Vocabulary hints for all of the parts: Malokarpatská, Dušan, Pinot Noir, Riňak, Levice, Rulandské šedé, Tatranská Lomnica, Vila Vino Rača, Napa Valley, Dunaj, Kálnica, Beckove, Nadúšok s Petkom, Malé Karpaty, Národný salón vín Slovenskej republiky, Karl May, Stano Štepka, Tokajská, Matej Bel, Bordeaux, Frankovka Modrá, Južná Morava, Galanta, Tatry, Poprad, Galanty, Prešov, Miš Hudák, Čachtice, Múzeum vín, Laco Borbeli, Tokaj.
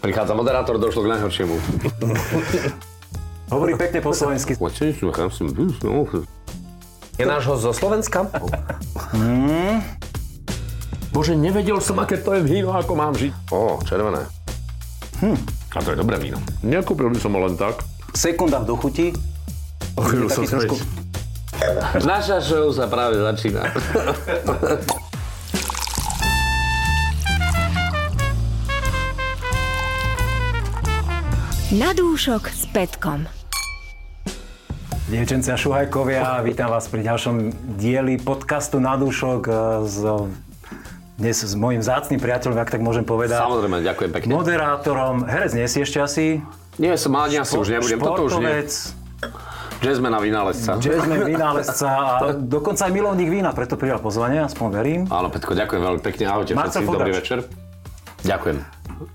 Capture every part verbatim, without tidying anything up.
Prichádza moderátor, došlo k najhoršiemu. Hovorí pekne po slovensky. Je náš host zo Slovenska? Mm. Bože, nevedel som, aké to je víno, ako mám žiť. Ó, červené. Hm. A to je dobré víno. Nekúpil by som ho len tak. Sekunda v dochuti. Ochvíľu som späť. Naša show sa práve začína. Nadúšok s Petkom. Dievčence a šuhajkovia, vítam vás pri ďalšom dieli podcastu Nadúšok s, dnes s mojím vzácnym priateľom, ak tak môžem povedať. Samozrejme, ďakujem pekne. Moderátorom, herec nie si ešte asi? Nie, som ani asi už nebudem, toto už nie. Jazzmana vynálezca. Jazzman vynálezca a dokonca aj milovník vína, preto prijal pozvanie, aspoň verím. Áno, Petko, ďakujem veľmi pekne, ahojte všetci, dobrý večer. Ďakujem.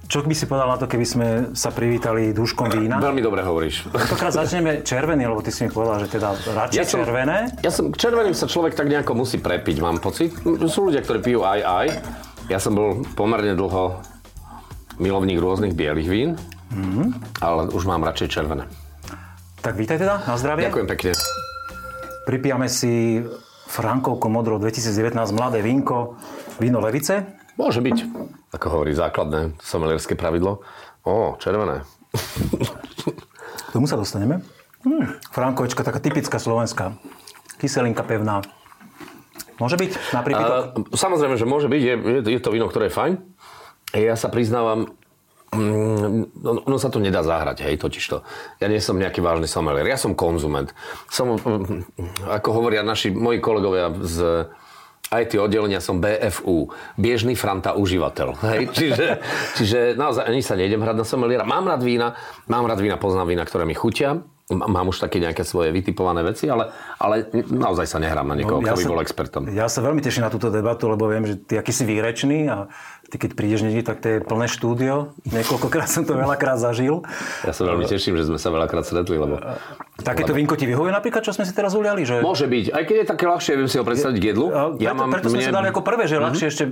Čo by si povedal na to, keby sme sa privítali dúškom vína? Veľmi dobre hovoríš. Tentokrát začneme červený, lebo ty si mi povedal, že teda radšej ja som, červené. Ja som, červeným sa človek tak nejako musí prepiť, mám pocit. Sú ľudia, ktorí pijú aj aj. Ja som bol pomerne dlho milovník rôznych bielých vín, mm-hmm. ale už mám radšej červené. Tak vítaj teda, na zdravie. Ďakujem pekne. Pripijame si Frankovku Modrou dvetisícdevätnásť mladé vínko, víno Levice. Môže byť, ako hovorí základné somelierské pravidlo. Ó, červené. K tomu sa dostaneme. Hmm. Frankovečka, taká typická slovenská. Kyselinka pevná. Môže byť na prípitok? Uh, samozrejme, že môže byť. Je, je, je to víno, ktoré je fajn. Ja sa priznávam, mm, no, no sa to nedá zahrať, hej, totižto. Ja nie som nejaký vážny somelier, ja som konzument. Som, mm, ako hovoria naši, moji kolegovia z... Aj tie oddelenia som bé ef ú, bežný franta užívateľ. Hej? Čiže, čiže naozaj ani sa nejdem hrať na someliera. Mám rád vína, mám rád vína, poznám vína, ktoré mi chutia. Mám už také nejaké svoje vytipované veci, ale, ale naozaj sa nehrám na niekoho, no, ja kto by bol expertom. Ja sa veľmi teším na túto debatu, lebo viem, že ty aký si výrečný a ty keď prídeš niekde, tak to je plné štúdio. Niekoľkokrát som to veľakrát zažil. Ja sa veľmi teším, že sme sa veľakrát stretli, lebo... Takéto vínko ti vyhovuje napríklad, čo sme si teraz uliali? Že... Môže byť. Aj keď je také ľahšie, viem si ho predstaviť k jedlu. Ja preto, preto mne... sme sa dali ako prvé, že mm-hmm. ľahšie ešte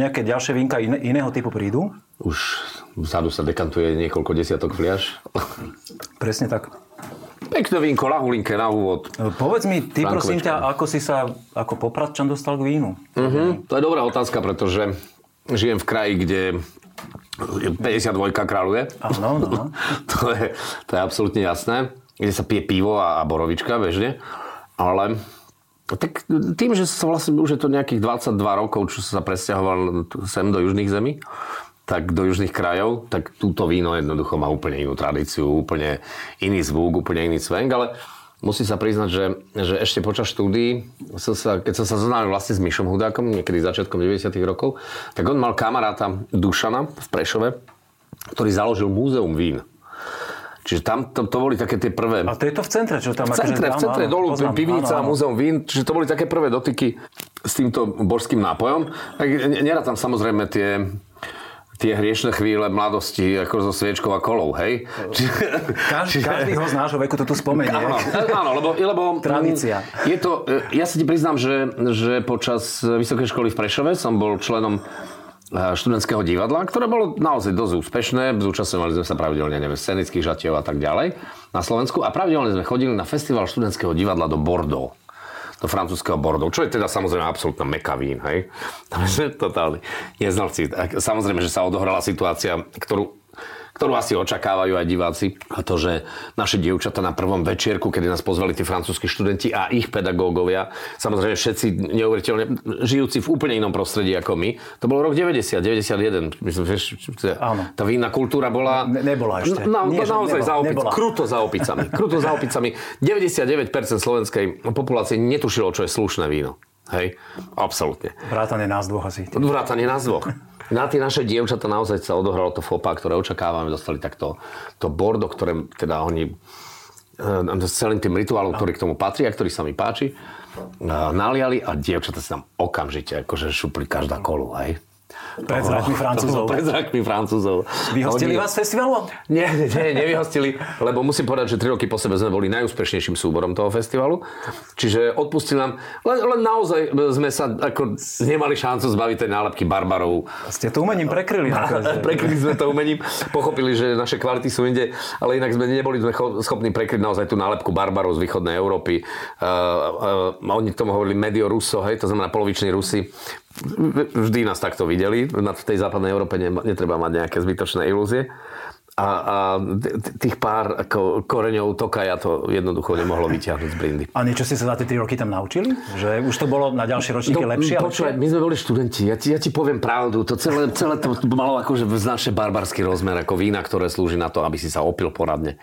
nejaké ďalšie vínka in- iného typu prídu. Už vzadu sa dekantuje niekoľko desiatok fliaž. Presne tak. Pekné vínko, lahulinké na úvod. Povedz mi, ty prosím ťa, ako si sa ako Popradčan dostal k vínu? Uh-huh. To je dobrá otázka, pretože žijem v kraji, kde päťdesiatdva kráľuje. Áno, no. to, je, to je absolútne jasné. Kde sa pije pivo a, a borovička bežne. Ale tak tým, že sa vlastne už je to nejakých dvadsaťdva rokov, čo sa presťahoval sem do južných zemí, tak do južných krajov, tak túto víno jednoducho má úplne inú tradíciu, úplne iný zvuk, úplne iný cvenk, ale musím sa priznať, že, že ešte počas štúdií, som sa, keď som sa zoznámil vlastne s Mišom Hudákom, niekedy začiatkom deväťdesiatych rokov, tak on mal kamaráta Dušana v Prešove, ktorý založil Múzeum vín. Čiže tam to, to boli také tie prvé... A to je to v centre, čo tam... V centre, v centre, áno, dolu, poznám, pivnica, áno, áno. Múzeum vín, čiže to boli také prvé dotyky s týmto božským nápojom. Tak nerátam samozrejme tie... tie hriešne chvíle mladosti ako so sviečkou a kolou, hej? Každý, každý ho z nášho veku to tu spomenie. Áno, áno, lebo, lebo tradícia. Je to, ja sa ti priznám, že, že počas vysokej školy v Prešove som bol členom študentského divadla, ktoré bolo naozaj dosť úspešné. Zúčastňovali sme sa pravidelne, neviem, scenických žatiev a tak ďalej na Slovensku a pravidelne sme chodili na festival študentského divadla do Bordeaux. Do francúzského Bordeaux, čo je teda samozrejme absolútna meka vín, hej. Tam sme totálni neznalci. Samozrejme, že sa odohrala situácia, ktorú, ktorú asi očakávajú aj diváci. A to, že naše dievčatá na prvom večierku, kedy nás pozvali tí francúzski študenti a ich pedagógovia, samozrejme všetci neuveriteľne žijúci v úplne inom prostredí ako my. To bol rok deväťdesiat, deväťdesiatjeden. Myslím, vieš, tá vínna kultúra bola... Ne, nebola ešte. Na, nie, naozaj nebola, za opic, kruto za opicami. Kruto za opicami. deväťdesiatdeväť percent slovenskej populácie netušilo, čo je slušné víno. Hej? Absolútne. Vrátane nás dvoch asi. Vrátane nás dvoch. Na tie naše dievčatá naozaj sa odohralo to fopa, ktoré očakávame, dostali takto to bordo, ktoré teda oni s celým tým rituálom, ktorý k tomu patrí a ktorý sa mi páči, naliali a dievčatá si tam okamžite akože šupli každá kolu, hej. Pred zrakmi Francúzov. Pred zrakmi Francúzov. Vyhostili oni... vás festivalu? Nie, nie, nevyhostili, lebo musím povedať, že tri roky po sebe sme boli najúspešnejším súborom toho festivalu. Čiže odpustili nám, len, len naozaj sme sa ako nemali šancu zbaviť tej nálepky barbarov. Ste to umením prekryli. Prekryli sme to umením, pochopili, že naše kvality sú inde, ale inak sme neboli sme schopní prekryť naozaj tú nálepku barbarov z východnej Európy. Uh, uh, oni k tomu hovorili medio Ruso, hej, to znamená poloviční Rusi. Vždy nás takto videli. V tej západnej Európe netreba mať nejaké zbytočné ilúzie. A, a tých pár ako koreňov Tokaja to jednoducho nemohlo vyťahnuť z brindy. A niečo ste sa za tie tri roky tam naučili? Že už to bolo na ďalšie ročníky no, lepšie? Počúvaj, my sme boli študenti. Ja ti, ja ti poviem pravdu. To celé, celé to malo akože značne barbarský rozmer ako vína, ktoré slúži na to, aby si sa opil poradne.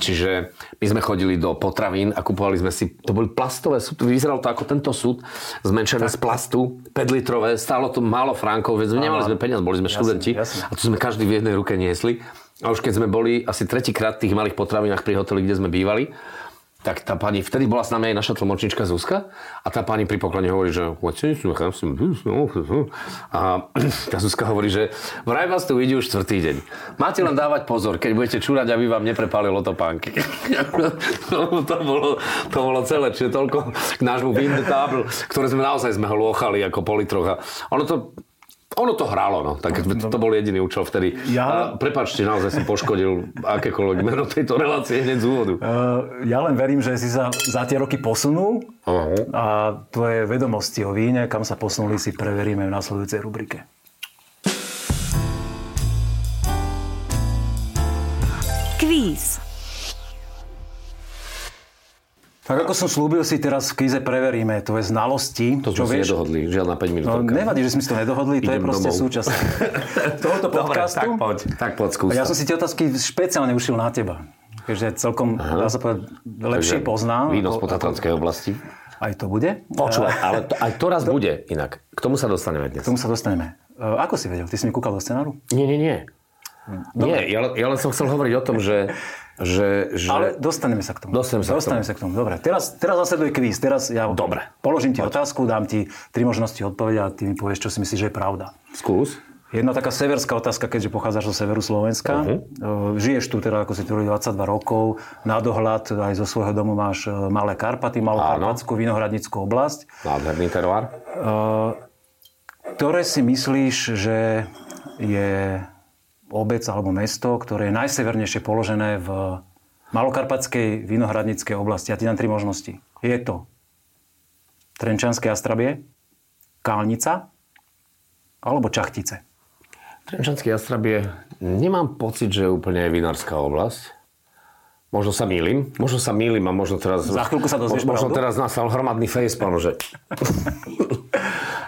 Čiže my sme chodili do potravín a kupovali sme si, to boli plastové súd. Vyzeralo to ako tento súd, zmenšené tak. Z plastu, päť litrové, stálo to málo frankov, veď nemali sme peniaz, boli sme študenti. Jasne, jasne. A tu sme každý v jednej ruke niesli. A už keď sme boli asi tretíkrát v tých malých potravinách pri hoteli, kde sme bývali, tak tá pani, vtedy bola s nami aj naša tlmočnička Zuzka, a tá pani pri poklade hovorí, že a tá Zuzka hovorí, že vraj vás tu vidí už čtvrtý deň. Máte len dávať pozor, keď budete čúrať, aby vám neprepálilo topánky. No, to, bolo, to bolo celé, čiže toľko k nášmu vínu táblu, ktoré sme naozaj sme ho lôchali ako po litroch. A ono to... Ono to hralo, no. Tak to, to bol jediný účel vtedy. Ja... Prepáčte, naozaj som poškodil akékoľvek meno tejto relácie hneď z úvodu. Uh, ja len verím, že si sa za tie roky posunul uh-huh. a tvoje vedomosti o víne, kam sa posunuli, si preveríme v nasledujúcej rubrike. Kvíz. Tak ako som slúbil, si teraz v kvíze preveríme tvoje znalosti. To sme si nedohodli, žiaľ na päť minútovka. No, nevadí, že sme si to nedohodli, to je proste domov. Súčasť tohoto podcastu. Dobre, tak poď, tak poď skús. Ja som si tie otázky špeciálne ušil na teba. Takže celkom, dá sa povedať, lepšie takže poznám. Víno z Podtatránskej oblasti. Aj to bude. Počúvaj, ale to, aj to raz to... bude inak. K tomu sa dostaneme dnes. K tomu sa dostaneme. Ako si vedel? Ty si mi kúkal do scenáru? Nie, nie, nie. Dobre. Nie, ja, ja len som chcel hovoriť o tom, že, že, že... Ale dostaneme sa k tomu. Dostaneme sa, dostaneme k, tomu. sa k tomu. Dobre, teraz, teraz nasleduje kvíz. Teraz ja Dobre. položím ti Poď. otázku, dám ti tri možnosti odpovede a ty mi povieš, čo si myslíš, že je pravda. Skús. Jedna taká severská otázka, keďže pochádzaš zo severu Slovenska. Uh-huh. Žiješ tu teda, ako si tu boli, dvadsaťdva rokov. Na dohľad aj zo svojho domu máš Malé Karpaty, Malokarpatskú vinohradnícku oblasť. Nádherný teruár. Ktoré si myslíš, že je... obec alebo mesto, ktoré je najsevernejšie položené v Malokarpatskej vinohradníckej oblasti. Ja ti dám tri možnosti. Je to Trenčianske Jastrabie, Kálnica alebo Čachtice. Trenčianske Jastrabie, nemám pocit, že úplne je vinárska oblasť. Možno sa mýlim, možno sa mýlim a možno teraz... Za chvíľku sa dozvieš pravdu? Možno teraz nastal hromadný facepalm, že...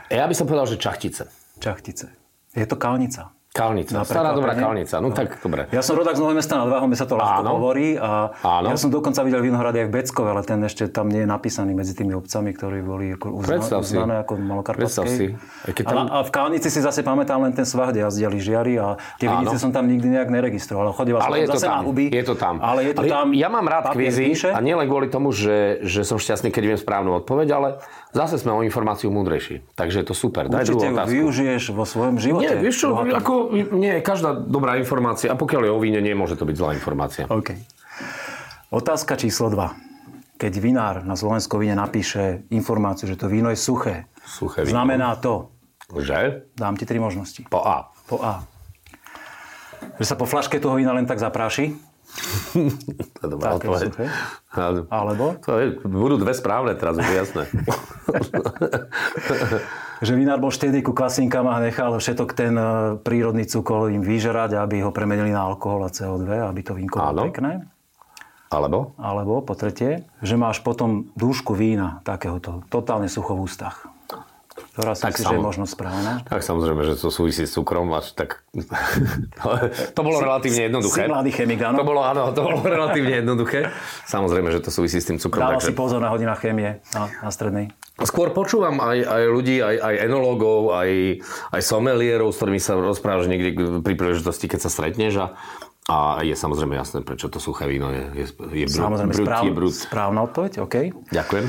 Ja by som povedal, že Čachtice. Čachtice. Je to Kálnica. Kálnica, na stará dobrá Kálnica, no, no tak dobre. Ja som rodák z Nového mesta nad Váhom, sa to ľahko hovorí a áno. Ja som dokonca videl vinohrady aj v Beckove, ale ten ešte tam nie je napísaný medzi tými obcami, ktorí boli uzna- uznané ako Malokarpatskej. Tam... A, a v Kálnici si zase pamätám len ten svah, kde jazdili žiari a tie vinice som tam nikdy nejak neregistroval. Chodil som zase tam. Na huby. Je to tam. Ale je to ale tam. Ja, ja mám rád kvízy a nielen kvôli tomu, že, že som šťastný, keď viem správnu odpoveď, ale zase sme o informáciu múdrejší. Takže je to super. Daj druhú otázku. Určite využiješ vo svojom živote. Nie, nie, každá dobrá informácia. A pokiaľ je o víne, nemôže to byť zlá informácia. OK. Otázka číslo dva. Keď vinár na Slovensku víne napíše informáciu, že to víno je suché, suché víno. Znamená to, že? Dám ti tri možnosti. Po A. Po A. Že sa po fľaške toho vína len tak zapráši. To je dobrá odpoveď. Alebo? To je, budú dve správne teraz, už jasné. Že vinár bol štedý ku kvasinkám a nechal všetok ten prírodný cukor im vyžerať, aby ho premenili na alkohol a cé ó dva, aby to vínko bolo pekné. Alebo? Alebo, po tretie, že máš potom dúšku vína takéhoto, totálne sucho v ústach. Ktorá si myslíš, že je možno správna? Tak samozrejme, že to súvisí s cukrom, až tak... To bolo si, relatívne jednoduché. Si mladý chemik, áno? To bolo, áno, to bolo relatívne jednoduché. Samozrejme, že to súvisí s tým cukrom. Dával takže... si pozor na hodinách chémie, na, na strednej. Skôr počúvam aj, aj ľudí, aj, aj enológov, aj, aj somelierov, s ktorými sa rozprávaš niekde pri príležitosti, keď sa stretneš a... A je samozrejme jasné, prečo to suché víno je, je, je brud. Samozrejme, brud, správ, je brud. Správna odpoveď, OK. Ďakujem.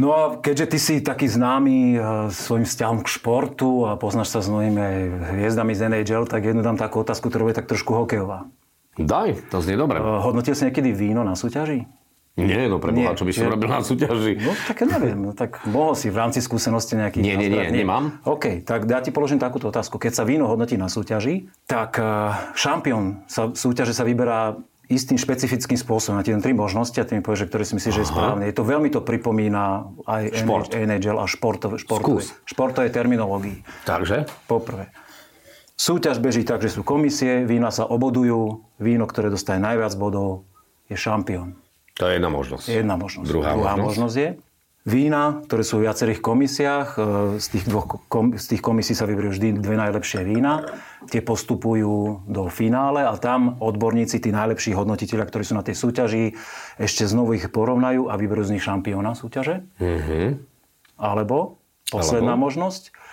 No a keďže ty si taký známy svojim vzťahom k športu a poznáš sa s mnohými aj hviezdami z en há el, tak jednu dám takú otázku, ktorú je tak trošku hokejová. Daj, to znie dobre. Hodnotil si niekedy víno na súťaži? Nie, no preboha, čo by som robil na súťaži? No tak neviem, no, tak mohol si v rámci skúsenosti nejakých... Nie, nie, nie, nemám. OK, tak ja ti položím takúto otázku. Keď sa víno hodnotí na súťaži, tak šampión sa, súťaže sa vyberá istým špecifickým spôsobom. A ti dám tri možnosti a ty mi povieš, ktoré si myslíš, že je správne. Je to, veľmi to pripomína aj šport. en há el a športové, športové, športovej terminológii. Takže? Poprvé. Súťaž beží tak, že sú komisie, vína sa obodujú, víno, ktoré dostane najviac bodov, je šampión. To je jedna možnosť. Jedna možnosť. Druhá, Druhá možnosť. možnosť je vína, ktoré sú v viacerých komisiách. Z tých, dvoch, z tých komisí sa vyberujú vždy dve najlepšie vína. Tie postupujú do finále a tam odborníci, tí najlepší hodnotitelia, ktorí sú na tej súťaži, ešte znovu ich porovnajú a vyberú z nich šampióna súťaže. Mm-hmm. Alebo posledná Alebo? možnosť.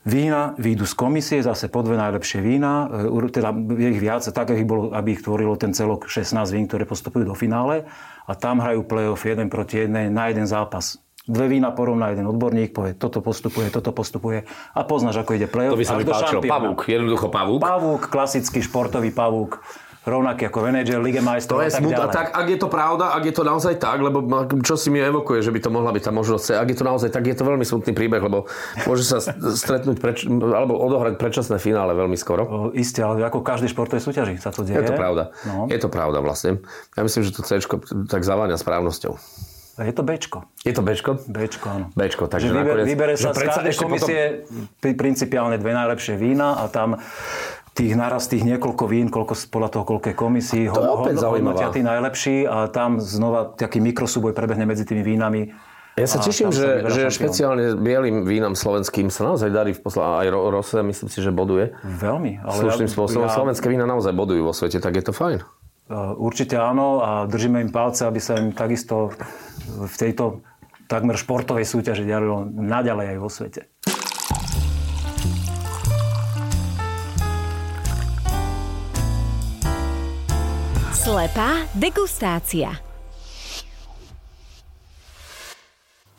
Vína výjdu z komisie, zase po dve najlepšie vína, teda ich viac, tak ich bolo, aby ich tvorilo ten celok šestnásť vín, ktoré postupujú do finále a tam hrajú play-off jeden proti jednej na jeden zápas. Dve vína porovná jeden odborník, povie, toto postupuje, toto postupuje a poznáš, ako ide play-off. To by sa mi páčilo, pavúk, jednoducho pavúk. Pavúk, klasický športový pavúk. Rovnaký ako manažer, Lige majstrov a tak smutná, ďalej. Tak, ak je to pravda, ak je to naozaj tak, lebo čo si mi evokuje, že by to mohla byť tá možnosť. Ak je to naozaj tak, je to veľmi smutný príbeh, lebo môže sa stretnúť preč, alebo odohrať predčasné finále veľmi skoro. Isté, ale ako každý športovej súťaži sa to deje. Je to pravda. No. Je to pravda vlastne. Ja myslím, že to Cčko tak zaváňa správnosťou. Je to Bčko. Je to Bčko? Bčko, áno. Bčko, takže nakoniec... Vybere sa z každej komisie potom... principiálne dve najlepšie vína a tam... tých naraz tých niekoľko vín, koľko podľa toho koľké komisí, ho, hodnotia tí najlepší a tam znova taký mikrosúboj prebehne medzi tými vínami. Ja sa teším, že, že špeciálne bielým vínam slovenským sa naozaj darí v posla... aj Rose, myslím si, že boduje. Veľmi. Ale slušným ja, spôsobom. Ja... Slovenské vína naozaj bodujú vo svete, tak je to fajn. Určite áno a držíme im palce, aby sa im takisto v tejto takmer športovej súťaži darilo naďalej aj vo svete. Slepá degustácia.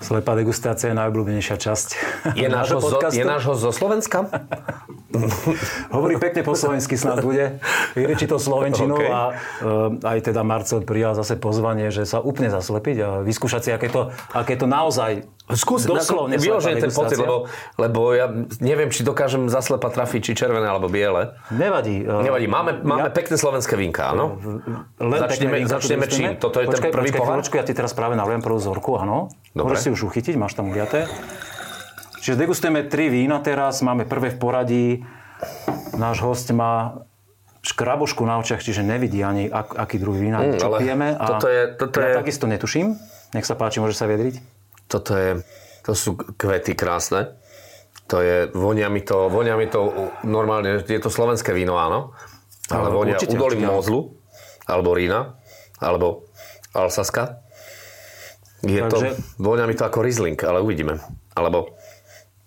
Slepá degustácia je najobľúbenejšia časť. Je nášho zo, je nášho zo Slovenska? Hovorí pekne po slovensky, snad bude. Vyriečí to slovenčinu okay. A uh, aj teda Marcel prijal zase pozvanie, že sa úplne zaslepiť a vyskúšať si, aké to, aké to naozaj Skús, doslovne slepá degustácia. Ten pocit, lebo, lebo ja neviem, či dokážem zaslepa trafiť, či červené, alebo biele. Nevadí. Uh, Nevadí. Máme, máme ja... pekné slovenské vínka, áno? Začneme, začneme čím? Toto je počkaj, ten prvý pohár? Počkaj, ja ti teraz práve naliem prvú zorku, áno. Dobre. Môžeš si už uchytiť, máš tam uliaté. Čiže degustujeme tri vína teraz, máme prvé v poradí. Náš hosť má škrabošku na očiach, čiže nevidí ani ak, aký druh vína, mm, čo pijeme. A toto je, toto ja je... takisto netuším. Nech sa páči, môžeš sa vyjadriť. Toto je, to sú kvety krásne. To je, vonia mi to, vonia mi to normálne, je to slovenské víno, áno. Ale no, vonia určite, udolím určite. Mozlu, alebo Rína, alebo Alsaska. Je takže... to, voňa mi to ako Riesling, ale uvidíme. Alebo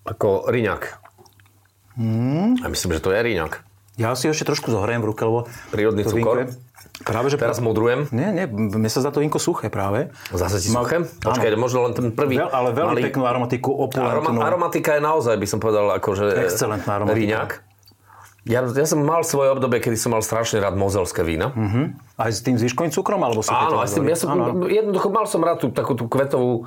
ako Riňak. Mm. Ja myslím, že to je Riňak. Ja si ešte trošku zohrejem v ruke, lebo... Prírodný cukor. Je... Práve, že teraz práve... modrujem. Nie, nie, mne sa zdá to vínko suché práve. Zase ti suché? Počkaj, áno. Možno len ten prvý. Veľ, ale veľmi malý... peknú aromatiku, opulentnú. Aroma, aromatika je naozaj, by som povedal, akože... Excelentná aromatika. Riňak. Ja, ja som mal svoje obdobie, kedy som mal strašne rád mozelské vína. Uh-huh. Aj s tým zvyškovým cukrom? Alebo áno, aj s tým. Ja som, jednoducho mal som rád tú takú tú kvetovú...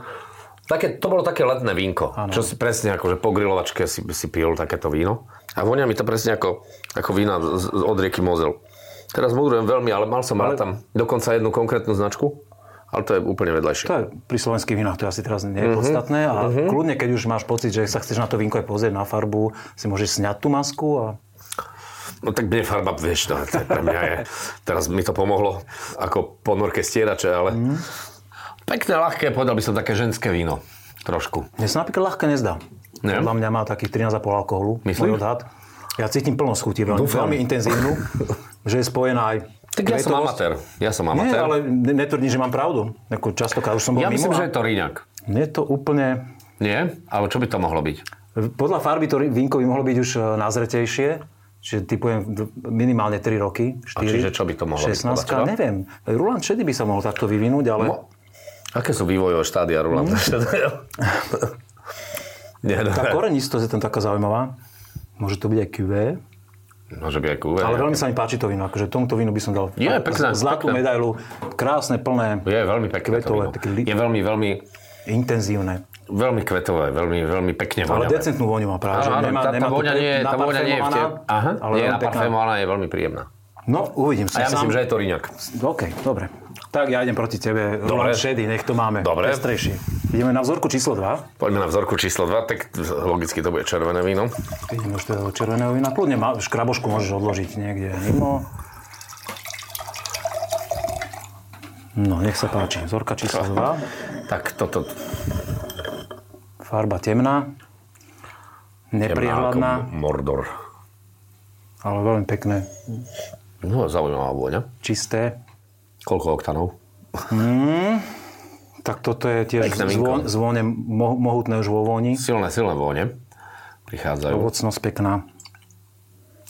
Také, to bolo také letné vínko, ano. Čo si presne ako, že po grilovačke si, si pil takéto víno. A vonia mi to presne ako, ako vína z, od rieky Mozel. Teraz modrujem veľmi, ale mal som ale... rád tam dokonca jednu konkrétnu značku. Ale to je úplne vedľajšie. To je pri slovenských vínach, to asi teraz nie je podstatné. A uh-huh. Kľudne, keď už máš pocit, že sa chceš na to vínko aj pozrieť na farbu, si môžeš sňať tú masku a... No tak mne farba, vieš, no, to pre mňa je. Teraz mi to pomohlo ako ponorke stierače, ale mm. pekné, ľahké, povedal by som také ženské víno. Trošku. Mne sa napríklad ľahké nezdá. Nie. Podľa mňa má takých trinásť a pol alkoholu. Myslím? Môj odhad. Ja cítim plnosť chuti, veľmi intenzívnu, že je spojená aj... Tak ja som amatér. Ja som amatér. Nie, ale netvrdím, že mám pravdu. Ako častokrát už som bol ja mimo. Ja myslím, a... že je to Riňak. Nie je to úplne... Nie? Ale čo by to mohlo byť? Podľa farby to vínko by mohlo byť už názretejšie. Čiže typujem minimálne tri roky, štyri, a čiže čo by to mohlo šestnásť, byť? šestnásť, neviem. Ruland šedý by sa mohol takto vyvinúť, ale... Mo- a Aké sú vývojové štádia Rulandské šedé? Tá korenistosť je tam taká zaujímavá. Môže to byť aj kvé. Môže byť aj kvé. Ale veľmi sa mi páči to víno. Akože tomuto vínu by som dal je, pekná, zlatú pekná. Medailu. Krásne, plné. Je veľmi pekné kvetové, to víno. Je veľmi, veľmi... Intenzívne. Veľmi kvetové, veľmi, veľmi pekne voňavé. Ale decentnú voňu má práve. Áno, nemá, tá, nemá tá voňa nie, tá voňa nie je v tebe. Aha, ale je naparfémovaná, je veľmi príjemná. No, uvidím sa. A ja myslím, že je to Riňak. OK, dobre. Tak ja idem proti tebe. Dobre. Šedý, nech to máme. Dobre. Pestrejší. Ideme na vzorku číslo dva. Poďme na vzorku číslo dva, tak logicky to bude červené víno. Ideme už do červeného vína. Kľudne škrabošku môžeš odložiť niekde mimo. No, nech sa páči. Vzorka číslo dva. Tak toto... Farba temná, neprihľadná. Mordor. Ale veľmi pekné. No, zaujímavá vôňa. Čisté. Koľko oktanov? Mm, tak toto je tiež zvon, zvone mo, mohutné už vo vôni. Silné, silné vône prichádzajú. Ovocnosť pekná.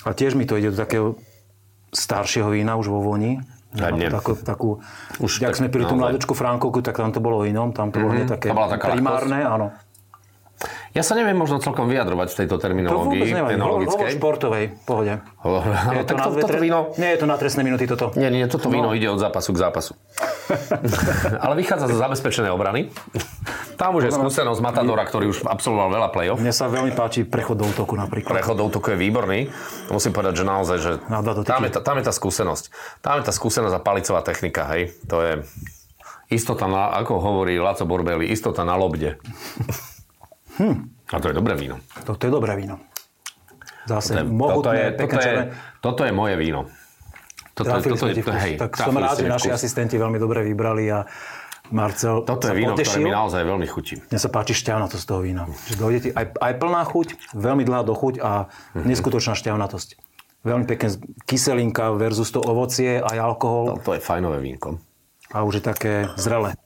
A tiež mi to ide do takého staršieho vína už vo vôni. Takú, takú, už jak tak, sme pri no, tú mladúčku Frankovku, tak tam to bolo inom. Tam to mm-hmm. bolo také primárne, ľahkosť. Áno. Ja sa neviem možno celkom vyjadrovať z tejto terminológii, penologickej. Hovor športovej, pohode. Hovor, je to to, toto víno... Nie je to na trestné minúty toto. Nie, nie, toto víno no. ide od zápasu k zápasu. Ale vychádza zo zabezpečenej obrany. Tam už je skúsenosť Matadora, ktorý už absolvoval veľa play-off. Mne sa veľmi páči prechod do útoku napríklad. Prechod do útoku je výborný. Musím povedať, že naozaj, že tam je, tá, tam je tá skúsenosť. Tam je tá skúsenosť a palicová technika, hej. To je istota, na, ako hovorí Laco Borbeli, istota na lobde. Hm. A to je dobré víno. Toto je dobré víno. Zase mohutné, pekné červené. Toto je moje víno. Toto, toto je, to, hej, tak som rád, že naši asistenti veľmi dobre vybrali a Marcel toto je víno, potešil. Ktoré mi naozaj veľmi chutí. Mne sa páči šťavnatosť toho vína. Že dojde ti aj, aj plná chuť, veľmi dlhá dochuť a neskutočná šťavnatosť. Veľmi pekné kyselinka versus to ovocie aj alkohol. Toto je fajnové vínko. A už je také zrelé.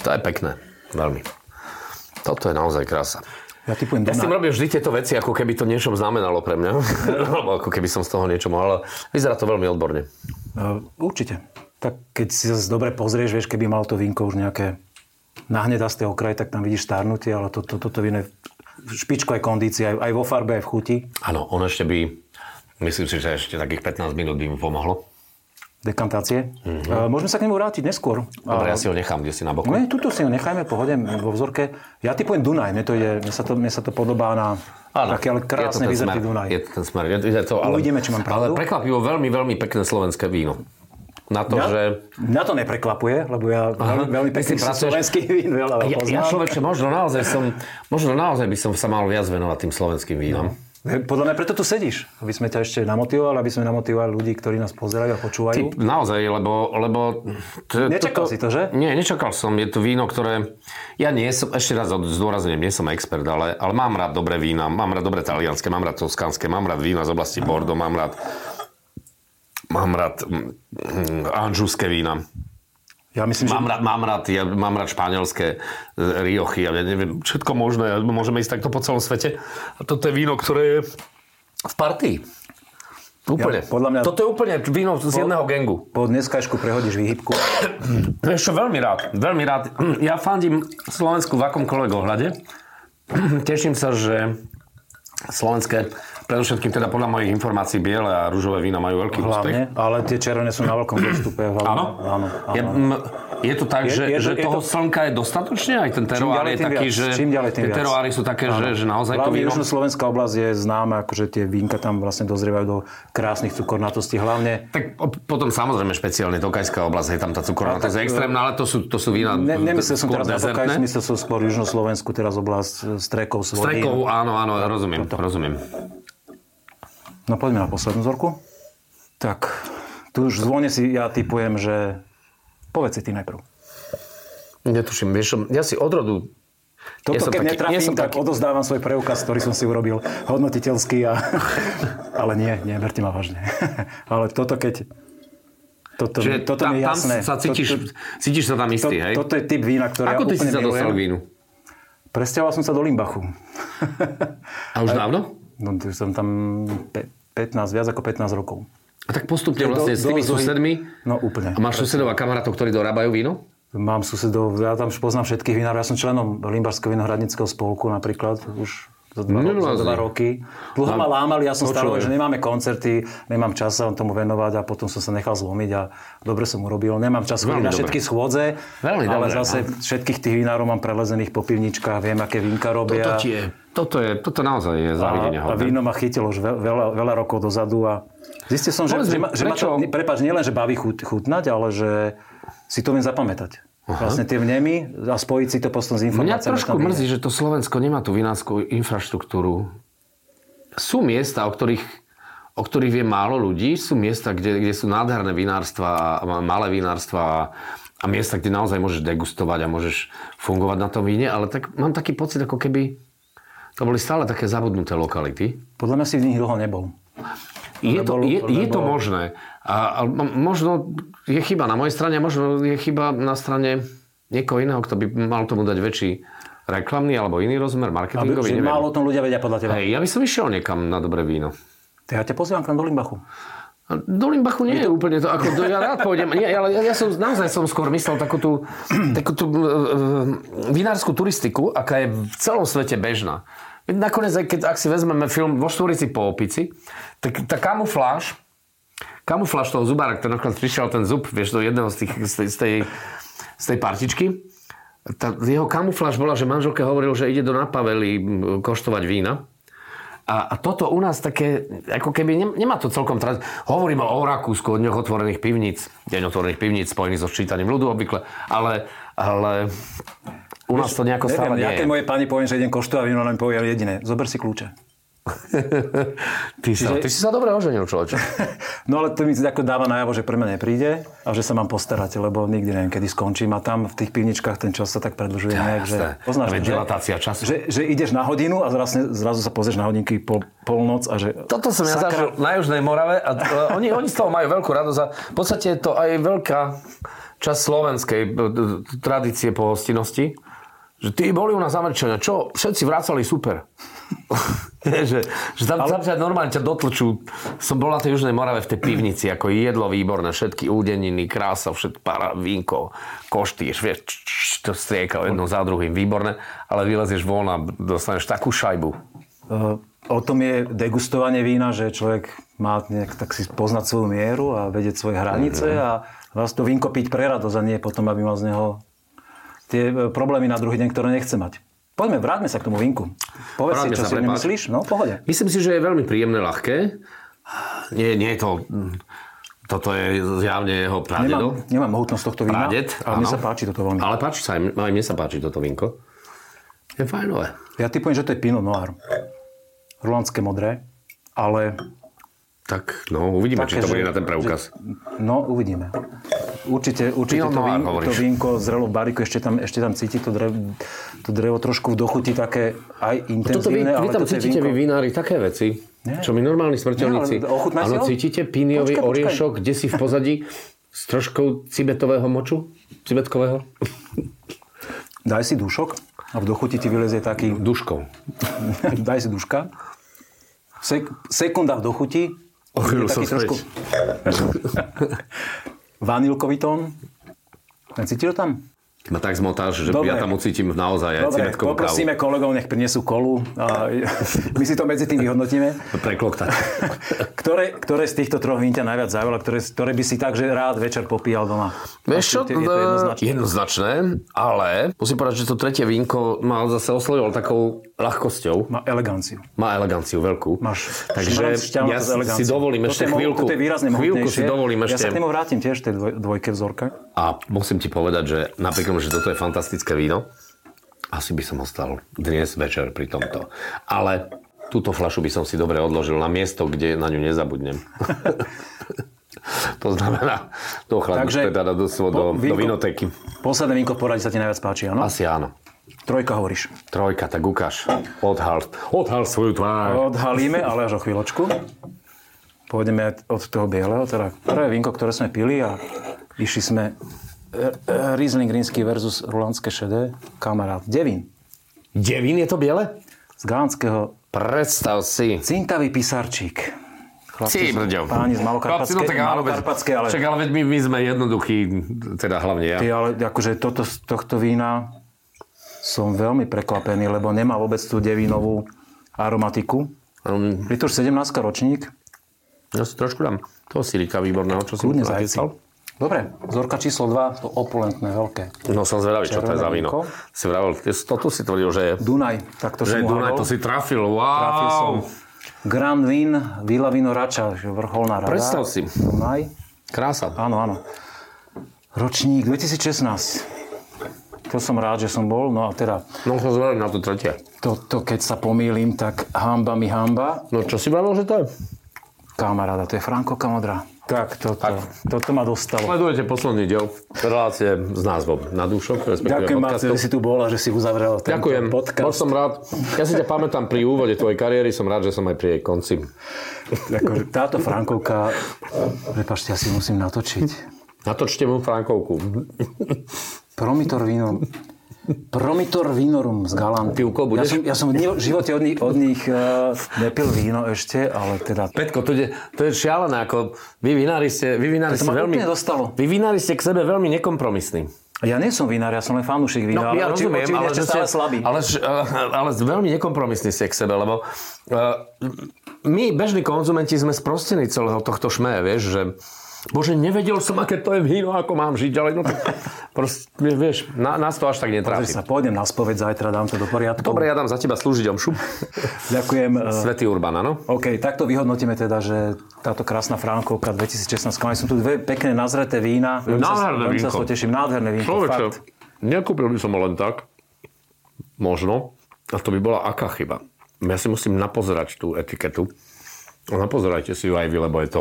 To je pekné, veľmi. Toto je naozaj krása. Ja, ja s tým robím vždy tieto veci, ako keby to niečo znamenalo pre mňa. Ako keby som z toho niečo mohol. Vyzerá to veľmi odborne. Uh, určite. Tak keď si zase dobre pozrieš, vieš, keby malo to vínko už nejaké nahnedastého kraja, tak tam vidíš stárnutie, ale to, to, toto víno je špičko aj kondícii, aj, aj vo farbe, aj v chuti. Áno, on ešte by, myslím si, že ešte takých pätnásť minút by mu pomohlo. Dekantácie. Mm-hmm. E, môžeme sa k nemu vrátiť neskôr. Dobre, ja si ho nechám, kde si na boku. Ne, tuto si ho nechajme, pohode, vo vzorke. Ja typujem Dunaj, mne to ide, mne sa to, mne sa to podobá na ano, také ale krásne vyzerty Dunaj. Je to ten smer, je, je to, ale, uvidíme, či mám pravdu. Ale prekvapivo veľmi, veľmi pekné slovenské víno. Na to, na, že... Na to neprekvapuje, lebo ja veľmi, veľmi pekný slovenský vín veľa ja, poznám. Ja človeče, možno naozaj som, možno naozaj by som sa mal viac venovať tým slovenským vínom. No. Podľa mňa preto tu sedíš, aby sme ťa ešte namotivovali, aby sme namotivovali ľudí, ktorí nás pozerajú a počúvajú. Ty, naozaj, lebo... lebo to, nečakal to, si to, že? Nie, nečakal som. Je to víno, ktoré... Ja nie som, ešte raz zdôrazňujem, nie som expert, ale, ale mám rád dobré vína, mám rád dobré talianské, mám rád toskánske, mám rád vína z oblasti Bordeaux, mám rád... Mám rád anžuské vína. Ja myslím, mám, že... rád, mám, rád, ja mám rád španielské riochy, ja neviem, všetko možné, môžeme ísť takto po celom svete. A toto je víno, ktoré je v partii. Úplne. Ja, podľa mňa... Toto je úplne víno z po, jedného gangu. Po dneskajšku prehodíš výhybku. Ešte veľmi rád, veľmi rád. Ja fandím Slovensku v akomkoľvek ohľade. Teším sa, že slovenské, predovšetkým teda podľa mojich informácií, biele a ružové vína majú veľký hlavne, úspech. Ale tie červené sú na veľkom dostupe. Áno? Áno. Je, je to tak, je, že, je to, že toho to... slnka je dostatočne? Aj ten teroár je taký, viac. Že... Čím ďalej, tým tie teroáry sú také, že, že naozaj hlavne to víno... Južnoslovenská oblasť je známa, akože tie vínka tam vlastne dozrievajú do krásnych cukornatostí hlavne. Tak potom samozrejme špeciálne Tokajská oblasť, je tam tá cukornatosť extrémna, ale to sú, to sú vína ne, nemyslel som teraz dezertné. Na Tokajsku, myslel som skôr Južnoslovensku, teraz oblasť strekov, svodín. Strekov, áno, áno, rozumiem, rozumiem. No poďme na poslednú vzorku. Tak, tu už zvone si ja typujem, že... Povedz si ty najprv. Netuším, vieš, ja si odrodu... Toto ja keď taký, netrafím, tak taký... odozdávam svoj preukaz, ktorý som si urobil hodnotiteľský a... Ale nie, nie, berte ma vážne. Ale toto keď... Toto, Čiže toto tam, mi je jasné. Tam sa cítiš, toto, cítiš sa tam istý, to, hej? Toto je typ vína, ktoré Ako ja úplne milujem. Ako ty si sa dostal k vínu? Presťahoval som sa do Limbachu. A už dávno? No, som tam... Pe- pätnásť, viac ako pätnásť rokov. A tak postupne vlastne do, s tými do, susedmi? No úplne. A máš susedov a kamarátov, ktorí dorábajú víno? mám susedov, ja tam poznám všetkých vinárov. Ja som členom Limbarského vinohradníckého spolku napríklad už za dva, za dva roky. Dlho ma lámali, ja som stále, že nemáme koncerty, nemám čas sa tomu venovať a potom som sa nechal zlomiť a dobre som urobil. Nemám čas chodiť na všetky schôdze, veľmi ale dobre, zase vám. Všetkých tých vinárov mám prelezených po pivničkách, viem, aké vínka robia. Toto, je, toto, je, toto naozaj je závidenia hodné. A víno ma chytilo už veľa, veľa rokov dozadu a zistil som, že, že, ma, že ma to, prepáč, nielen, že baví chutnať, ale že si to viem zapamätať. Aha. Vlastne tie vnemy a spojiť si to potom s informáciami. Mňa trošku mrzí, že to Slovensko nemá tú vinárskú infraštruktúru. Sú miesta, o ktorých, o ktorých vie málo ľudí. Sú miesta, kde, kde sú nádherné vinárstva, malé vinárstva a miesta, kde naozaj môžeš degustovať a môžeš fungovať na tom víne. Ale tak mám taký pocit, ako keby to boli stále také zabudnuté lokality. Podľa mňa si v nich dlho nebol. Je to, je, je to možné. A, a možno je chyba na mojej strane, možno je chyba na strane niekoho iného, kto by mal tomu dať väčší reklamný alebo iný rozmer, marketingový. Aby málo o tom ľudia vedia podľa teba. Hej, ja by som išiel niekam na dobré víno. Ja ťa pozývam k nám do Limbachu. Do Limbachu nie je úplne to, ako ja rád pôjdem. Nie, ale ja som, naozaj som skôr myslel takú tú, takú tú uh, vinárskú turistiku, aká je v celom svete bežná. Nakoniec, keď, ak si vezmeme film Vo štúrici po opici, tak tá kamufláž, kamufláž toho zubára, ktorý nakoniec prišiel ten zub, vieš, do jedného z, tých, z, tej, z, tej, z tej partičky, tá jeho kamufláž bola, že manželke hovoril, že ide do Napa Valley koštovať vína. A, a toto u nás také, ako keby ne, nemá to celkom... Tra... Hovoríme o Rakúsku, o dňoch otvorených pivníc, deň otvorených pivníc, spojený so ščítaním ľudu obvykle, ale... ale... U nás to nejako neviem, stále nie je. Keď mojej pani poviem, že idem koštovať víno, ona mi povie jediné. Zober si kľúče. ty, sa, Čiže... ty si sa dobre oženil, človeče. No ale to mi ako dáva najavo, že pre mňa nepríde a že sa mám postarať, lebo nikdy neviem, kedy skončím. A tam v tých pivničkách ten čas sa tak predĺžuje. Ja, že poznáš to, dilatácia času. Že, že ideš na hodinu a zrazu, zrazu sa pozrieš na hodinky po polnoc a že... Toto som ja zažil na Južnej Morave a oni, oni z toho majú veľkú radosť a v podstate je to aj veľká... časť slovenskej tradície pohostinnosti, že tí boli u nás Američania, čo? Všetci vracali super. že, že tam ale... ťa normálne ťa dotlčú. Som bol na tej Južnej Morave v tej pivnici, ako jedlo výborné, všetky údeniny, krása, všetko, para, vínko, koštýš, vieš, č, č, č, to striekal jedno za druhým, výborné, ale vylezieš von a dostaneš takú šajbu. Uh, o tom je degustovanie vína, že človek má nejak, tak si poznať svoju mieru a vedieť svoje hranice mm-hmm. a vlastne to vínko piť pre radosť a nie potom, aby mal z neho tie problémy na druhý deň, ktoré nechce mať. Poďme, vráťme sa k tomu vínku. Povedz si, čo si nemyslíš. No, pohode. Myslím si, že je veľmi príjemné, ľahké. Nie, nie je to... Toto je zjavne jeho pradedo. Nemám, nemám mohutnosť tohto vína, Pradet, ale áno. Mne sa páči toto veľmi. Ale páči sa aj, aj mne sa páči toto vínko. Je fajnové. Ja ti poviem, že to je Pinot Noir. Rulandské modré, ale... Tak, no, uvidíme, také, či to bude na ten preukaz. Že, no, uvidíme. Určite, určite to, vín, to vínko zrelo v bariku, ešte tam, ešte tam cíti to drevo, to drevo trošku v dochuti také aj intenzívne. Vy, vy tam cítite vínko... vy vinári také veci, nie. Čo my normálni smrteľníci. Áno, cítite píniový oriešok, kde si v pozadí s troškou cibetového moču? Cibetkového? Daj si dušok a v dochuti ti vylezie taký... Duškov. Daj si duška. Sek- sekunda v dochuti. Ochýľu som späť. Trošku... Vanilkový tón. Cítiš ho tam? Ma tak zmotáš, že dobre. Ja tam ucítim naozaj aj cibetkovú kávu. Dobre, poprosíme kolegov, nech prinesú kolu. A my si to medzi tým vyhodnotíme. Prekloktať. ktoré, ktoré z týchto troch vín ťa najviac zaujalo? Ktoré, ktoré by si takže rád večer popíjal doma? Vieš čo? Je to jednoznačné. jednoznačné, ale musím povedať, že to tretie vínko ma zase oslovilo takou ľahkosťou. Má eleganciu. Má eleganciu veľkú. Máš. Takže ja si dovolím ešte chvíľku. To je výrazne mohutnejšie. Ja sa k nemu vrátim tiež, tej dvojke vzorka. A musím ti povedať, že napriek že toto je fantastické víno. Asi by som ostal dnes večer pri tomto. Ale túto fľašu by som si dobre odložil na miesto, kde na ňu nezabudnem. To znamená do chladničky, teda do, do, do vinotéky. Posledné vínko v poradí sa ti najviac páči, áno? Asi áno. Trojka hovoríš. Trojka, tak ukáž. Odhal, odhal svoju tvár. Odhalíme, ale až o chvíľočku. Pôjdeme od toho bieleho. Teda prvé vínko, ktoré sme pili a išli sme... Riesling rínsky versus rulandské šedé. Kamarát. Devín. Devín je to biele? Z galanského. Predstav si. Cintavý pisarčík. Chlapci z Hrďov. Páni z Malokarpatskej, Chlapci, no, Malokarpatskej ale... Však, ale veď my, my sme jednoduchí, teda hlavne ja. Ty, ale akože toto, tohto vína som veľmi prekvapený, lebo nemá vôbec tú devínovú aromatiku. Um, Je to už sedemnásty ročník. Ja si trošku dám toho sirika výborného, čo som napísal. Dobre, vzorka číslo dva, to opulentné, veľké. No som zvedavý, čo to je za víno. Si vravel, toto si tvrdil, že je... Dunaj, tak to som uhaval. Dunaj, to si trafil, wow! Trafil som. Grand Vín, Vila Vino Rača, vrcholná rada. Predstav si. Dunaj. Krása. Áno, áno. Ročník dvetisíc šestnásť. To som rád, že som bol, no a teda... No som zvedavý na to tretie. Toto, keď sa pomýlim, tak hamba mi hamba. No čo si vravel, že to je? Kamaráda, to je Frankovka Modrá. Tak, toto, tak. toto ma dostalo. Sledujete posledný diel relácie s názvom Nadúšok. Ďakujem, Matej, že si tu bol a že si uzavrel tento Ďakujem. Podcast. Ďakujem, som rád. Ja si ťa pamätám pri úvode tvojej kariéry, som rád, že som aj pri jej konci. Tako, táto Frankovka, prepáčte, ja si musím natočiť. Natočte mu Frankovku. Promitor víno. Promitor Vinorum z Galanty. Pivko budeš? Ja som, ja som v živote od nich, od nich uh, nepil víno ešte, ale teda... Petko, to je, to je šialené, ako vy vinári ste, vy vinári ste veľmi... Vy vinári ste k sebe veľmi nekompromisní. Ja nie som vinár, ja som len fanúšik vína, no, ale ja rozumiem, ale ešte stále slabý. Ale, ale, ale veľmi nekompromisní ste k sebe, lebo uh, my, bežní konzumenti, sme sprostení celého tohto šmeje, vieš, že... Bože, nevedel som, aké to je víno, ako mám žiť, ale no tak proste, vieš, na, nás to až tak netrápi. Pozri sa, pôjdem na spoveď, zajtra dám to do poriadku. Dobre, ja dám za teba slúžiť omšu. Ďakujem. Svätý Urban, áno? OK, takto vyhodnotíme teda, že táto krásna Frankovka dvetisíc šestnásť. Sú tu dve pekné nazreté vína. Nádherné vínko. Veľmi sa s toho teším, nádherné vínko, Človeče, fakt. Nekúpil by som ho len tak, možno, a to by bola aká chyba. Ja si musím napozerať tú etiketu. Napozerajte si ju aj vy, lebo je to...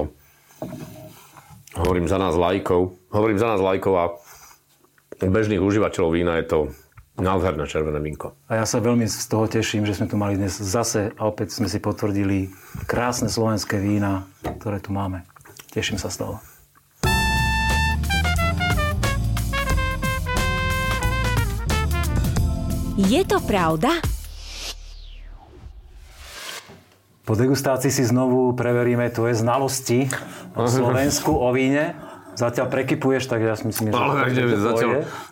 Hovorím za nás laikov. Hovorím za nás laikov a u bežných užívateľov vína je to nádherné červené vínko. A ja sa veľmi z toho teším, že sme tu mali dnes zase a opäť sme si potvrdili krásne slovenské vína, ktoré tu máme. Teším sa z toho. Je to pravda? Po degustácii si znovu preveríme tvoje znalosti o Slovensku, o víne. Zatiaľ prekypuješ, tak ja si myslím, že... Ale tak, zatiaľ,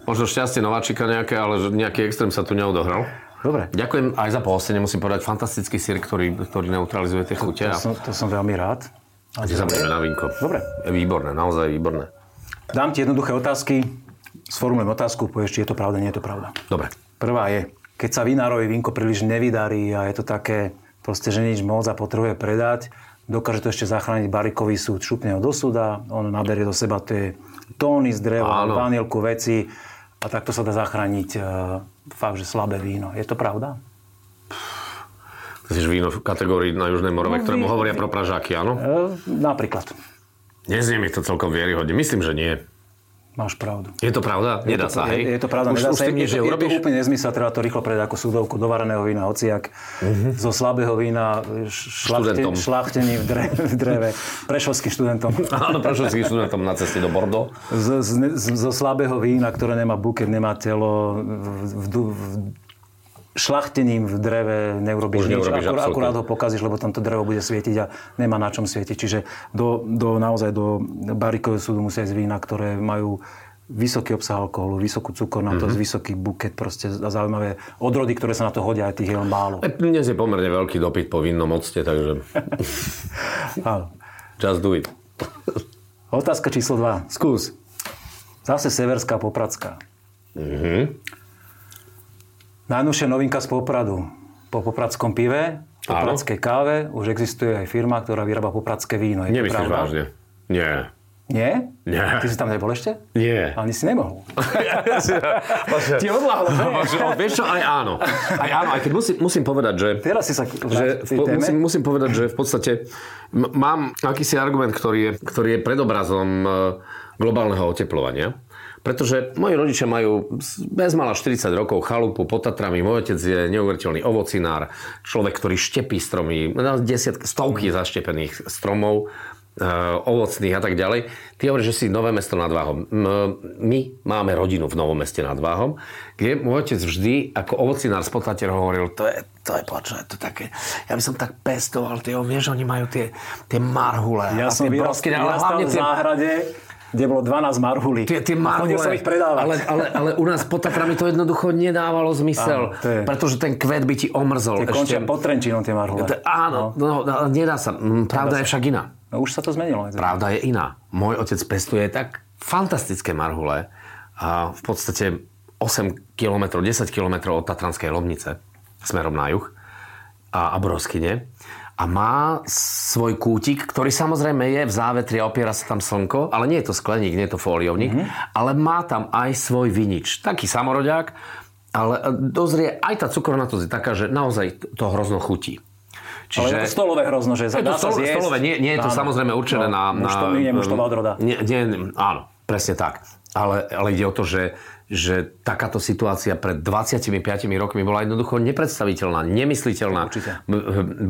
možno šťastie nováčika nejaké, ale nejaký extrém sa tu neodohral. Dobre. Ďakujem aj za pohostenie, musím povedať, fantastický syr, ktorý, ktorý neutralizuje tie chute. To, to, som, to som veľmi rád. A kde zabrieme na vínko. Dobre. Je výborné, naozaj výborné. Dám ti jednoduché otázky, sformulujem otázku, povieš, či je to pravda, nie je to pravda. Dobre. Prvá je, keď sa vinárovi vínko príliš nevydarí a je to také... Proste, že nič moc a potrebuje predať. Dokáže to ešte zachrániť barikový súd. Šupne ho do súda, on naberie do seba tie tóny z dreva, vanilku, veci. A takto sa dá zachrániť e, fakt, že slabé víno. Je to pravda? Myslíš víno v kategórii na Južnej Morave, no, ktorému hovoria pro pražáky, áno? E, napríklad. Neznie mi to celkom vieryhodne. Myslím, že nie. Máš pravdu. Je to pravda? Nedá sa, hej? Je to pravda, nedá sa. Je to úplne nezmysel, treba to rýchlo predať ako súdovku do vareného vína, hociak uh-huh. zo slabého vína šlachten, šlachtený v dreve, v dreve. Prešovským študentom. Áno, prešovským študentom na ceste do Bordeaux. Z, z, z, zo slabého vína, ktoré nemá buket, nemá telo, v, v, v, šlachtením v dreve neurobíš nič. Akur, akurát ho pokazíš, lebo tam to drevo bude svietiť a nemá na čom svietiť. Čiže do, do, naozaj do barikového súdu musia ísť vína, ktoré majú vysoký obsah alkoholu, vysokú cukornatosť, mm-hmm. vysoký buket, proste zaujímavé odrody, ktoré sa na to hodia, aj tých je málo. Dnes je pomerne veľký dopyt po vinnom octe, takže... Just do it. Otázka číslo dva. Skús. Zase severská Popradská. Mhm. Najnovšia novinka z Popradu. Po popradskom pive, popradskej káve už existuje aj firma, ktorá vyrába popradské víno. Je Nemyslíš vážne? Nie. Nie? Nie. Ty si tam nebol ešte? Nie. Ani si nemohol. Ti odláhlo, že? Vieš čo, aj áno. Aj áno, aj keď musím, musím povedať, že... Teraz si sa vráť v po, musím, musím povedať, že v podstate m- mám akýsi argument, ktorý je, ktorý je predobrazom globálneho oteplovania. Pretože moji rodičia majú bezmála štyridsať rokov chalupu pod Tatrami. Môj otec je neuveriteľný ovocinár, človek, ktorý štepí stromy, desiatky, stovky zaštepených stromov. ovocných a tak ďalej. Ty hovoríš, že si Nové mesto nad Váhom. My máme rodinu v Novom meste nad Váhom, kde môj otec vždy ako ovocinár spotlater hovoril, to je, to je počné, to také, ja by som tak pestoval, tie, vieš, oni majú tie, tie marhule. Ja som vyrastal v záhrade, kde bolo dvanásť marhulí. Tie, tie marhule, som ich predávať. Ale, ale, ale u nás pod Tatrami to jednoducho nedávalo zmysel, áno, je... pretože ten kvet by ti omrzol. Tie končia ešte... pod Trenčínom tie marhule. Áno, no. No, nedá sa. Pravda nedá je však sa. Iná. No, už sa to zmenilo. Pravda je iná. Môj otec pestuje tak fantastické marhule a v podstate osem kilometrov, desať kilometrov od Tatranskej Lomnice smerom na juh a, a Broskyne. A má svoj kútik, ktorý samozrejme je v závetri a opiera sa tam slnko, ale nie je to skleník, nie je to fóliovník, mm-hmm. ale má tam aj svoj vinič. Taký samoroďák, ale dozrie aj tá cukrovnatosť je taká, že naozaj to hrozno chutí. Čiže... Ale je to stolové hrozno, že dá sa zjesť. Stolové, nie, nie je to áno. Samozrejme určené no, na... Muštovný, nemuštová odroda. Nie, nie, áno, presne tak. Ale, ale ide o to, že, že takáto situácia pred dvadsaťpäť rokmi bola jednoducho nepredstaviteľná, nemysliteľná. Určite.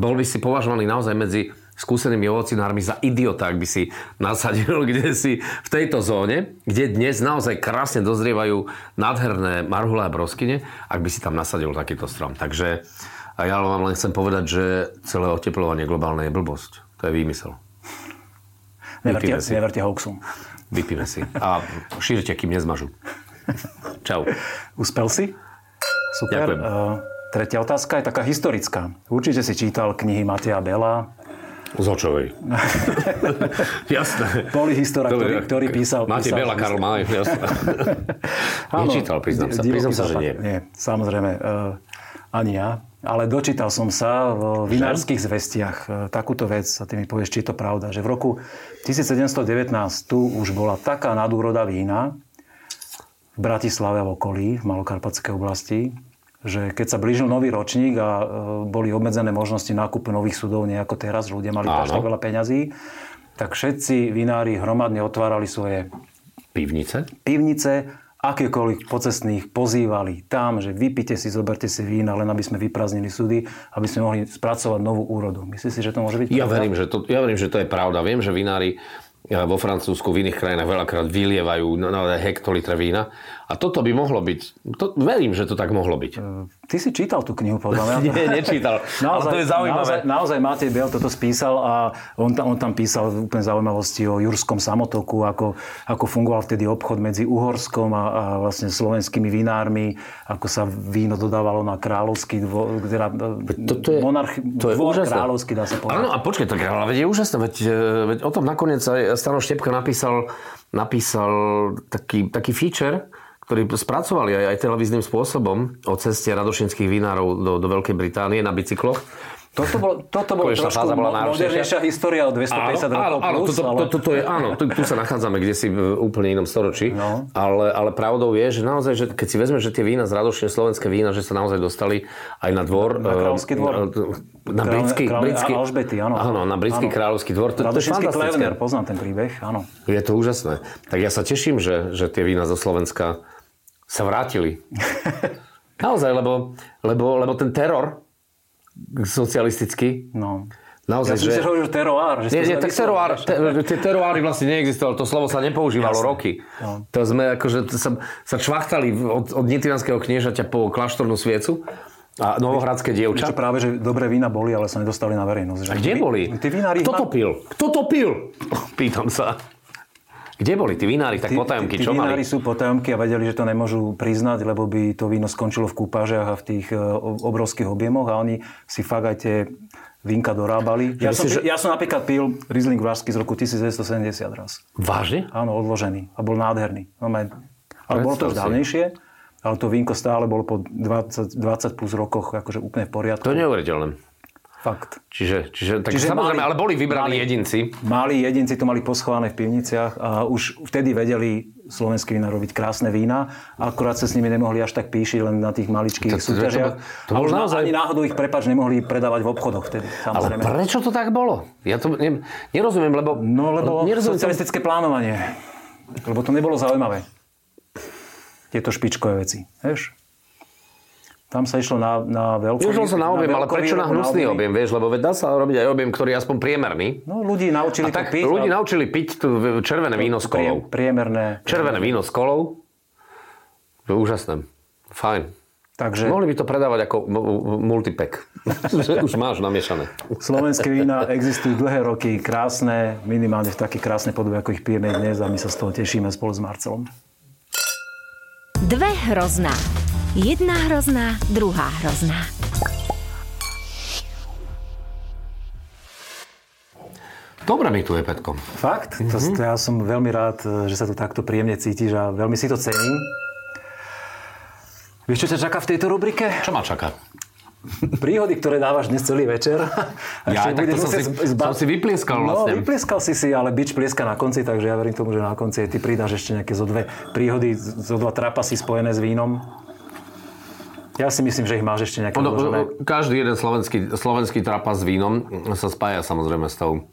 Bol by si považovaný naozaj medzi skúsenými ovocinármi za idiota, ak by si nasadil kde si v tejto zóne, kde dnes naozaj krásne dozrievajú nádherné marhule a broskyne, ak by si tam nasadil takýto strom. Takže ja vám len chcem povedať, že celé oteplovanie globálne je blbosť. To je výmysel. Neverte, neverte hoaxu. Vypíme si. A šírte, kým nezmažu. Čau. Uspel si? Super. Ďakujem. Tretia otázka je taká historická. Určite si čítal knihy Mateja Bela. Z Hočovej. Jasné. Polyhistora, ktorý, ktorý písal... Matej Bel a Karl May, jasné. Nečítal, priznám sa. Priznám sa, že nie. Nie, samozrejme. Ani ja. Ale dočítal som sa v vinárskych zvestiach takúto vec, a ty mi povieš, či je to pravda, že v roku sedemnásťstodevätnásť tu už bola taká nadúroda vína v Bratislave a v okolí, v Malokarpatskej oblasti, že keď sa blížil nový ročník a boli obmedzené možnosti nákupu nových sudov, nejako teraz, ľudia mali tak veľa peňazí, tak všetci vinári hromadne otvárali svoje pivnice, pivnice akékoľvek pocestných pozývali tam, že vypite si, zoberte si vína, len aby sme vyprázdnili súdy, aby sme mohli spracovať novú úrodu. Myslíš si, že to môže byť pravda? Ja verím, že to, ja verím, že to je pravda. Viem, že vinári vo Francúzsku, v iných krajinách veľakrát vylievajú na hektolitre vína. A toto by mohlo byť. To, verím, že to tak mohlo byť. Ty si čítal tú knihu, podľa mňa. Nie, nečítal. Naozaj, to je zaujímavé. Naozaj, naozaj Matej Bel toto spísal a on tam, on tam písal úplne zaujímavosti o jurskom samotoku, ako, ako fungoval vtedy obchod medzi uhorskom a, a vlastne slovenskými vinármi, ako sa víno dodávalo na kráľovský dvor, teda monarch, dvor kráľovský, dá sa povedať. Áno, a počkaj, tak ale je úžasné, veď, veď o tom nakoniec aj Stano Štepka napísal, napísal taký, taký feature, ktorý spracovali aj, aj televíznym spôsobom o ceste radošinských vinárov do, do Veľkej Británie na bicykloch. Toto bolo, toto bolo trošku modernejšia história o dvestopäťdesiat rokov plus. Áno, toto je, áno, tu, tu sa nachádzame kdesi v úplne inom storočí, no. ale, ale pravdou je, že naozaj, že keď si vezme, že tie vína z Radošine, slovenské vína, že sa naozaj dostali aj na dvor. Na kráľovský dvor. Na, na britský, Kráľ, britský, Alžbety, áno. Áno, na britský áno. Kráľovský dvor. To, to je fantastické. Klevner, poznám ten príbeh, áno. Je to úžasné. Tak ja sa teším, že, že tie vína zo Slovenska sa vrátili. Naozaj, lebo, lebo, lebo ten teror socialistický. No. Naozaj, ja som že... si hovoril teroár. Že nie, nie, tak teroár, te, tie teroáry vlastne neexistovali. To slovo sa nepoužívalo Jasne. roky. No. To sme akože sa, sa čvachtali od, od nitrianského kniežaťa po kláštornú sviecu a novohradské dievča. Ešte práve, že dobré vína boli, ale sa nedostali na verejnosť. Že? A kde boli? Tí vinári... Kto to pil? Kto to pil? Pýtam sa. Kde boli tí vinári? Tak potajomky, čo mali? Tí vinári sú potajomky a vedeli, že to nemôžu priznať, lebo by to víno skončilo v kúpažiach a v tých obrovských objemoch a oni si fakt aj tie vínka dorábali. Ja, ja, som, si, že... ja som napríklad pil Riesling vážsky z roku devätnásťstosedemdesiat raz. Vážne? Áno, odložený. A bol nádherný. Ale bolo to už dávnejšie, ale to vínko stále bolo po dvadsať, dvadsať plus rokoch akože úplne v poriadku. To je neuveriteľné. Fakt. Čiže, čiže, tak čiže samozrejme, mali, ale boli vybraní mali, jedinci. Mali jedinci, to mali poschované v pivniciach a už vtedy vedeli slovenskí vína robiť krásne vína, akurát sa s nimi nemohli až tak píšiť len na tých maličkých súťažiach. A už naozaj... ani náhodou ich, prepáč, nemohli predávať v obchodoch vtedy. Samozrejme. Ale prečo to tak bolo? Ja to ne, nerozumiem, lebo... No, lebo socialistické plánovanie. Lebo to nebolo zaujímavé. Tieto špičkové veci, vieš? Tam sa išlo na, na veľký... Išlo sa na objem, na ale prečo na hnusný na objem, vieš? Lebo dá sa robiť aj objem, ktorý je aspoň priemerný. No, ľudí naučili to piť. Ľudí ale... naučili piť červené víno s kolou. Priemerné. Červené víno s kolou. Úžasné. Fajn. Takže... Mohli by to predávať ako multipack. Už máš namiešané. Slovenské vína existujú dlhé roky, krásne, minimálne v takej krásnej podobe, ako ich pijeme dnes a my sa z toho tešíme spolu s Marcelom. Dve hrozná. Jedna hrozná, druhá hrozná. Dobre mi tu je, Petko. Fakt? Mm-hmm. To, ja som veľmi rád, že sa tu takto príjemne cítiš a veľmi si to cením. Vieš, čo ťa čaká v tejto rubrike? Čo ma čaká? Príhody, ktoré dávaš dnes celý večer. Ja aj takto som si, zba... som si vyplieskal vlastne. No, vyplieskal si si, ale bič plieska na konci, takže ja verím tomu, že na konci ty pridáš ešte nejaké zo dve príhody, zo dva trapasy spojené s vínom. Ja si myslím, že ich máš ešte nejaké odložené. Každý jeden slovenský, slovenský trapas s vínom sa spája samozrejme s tou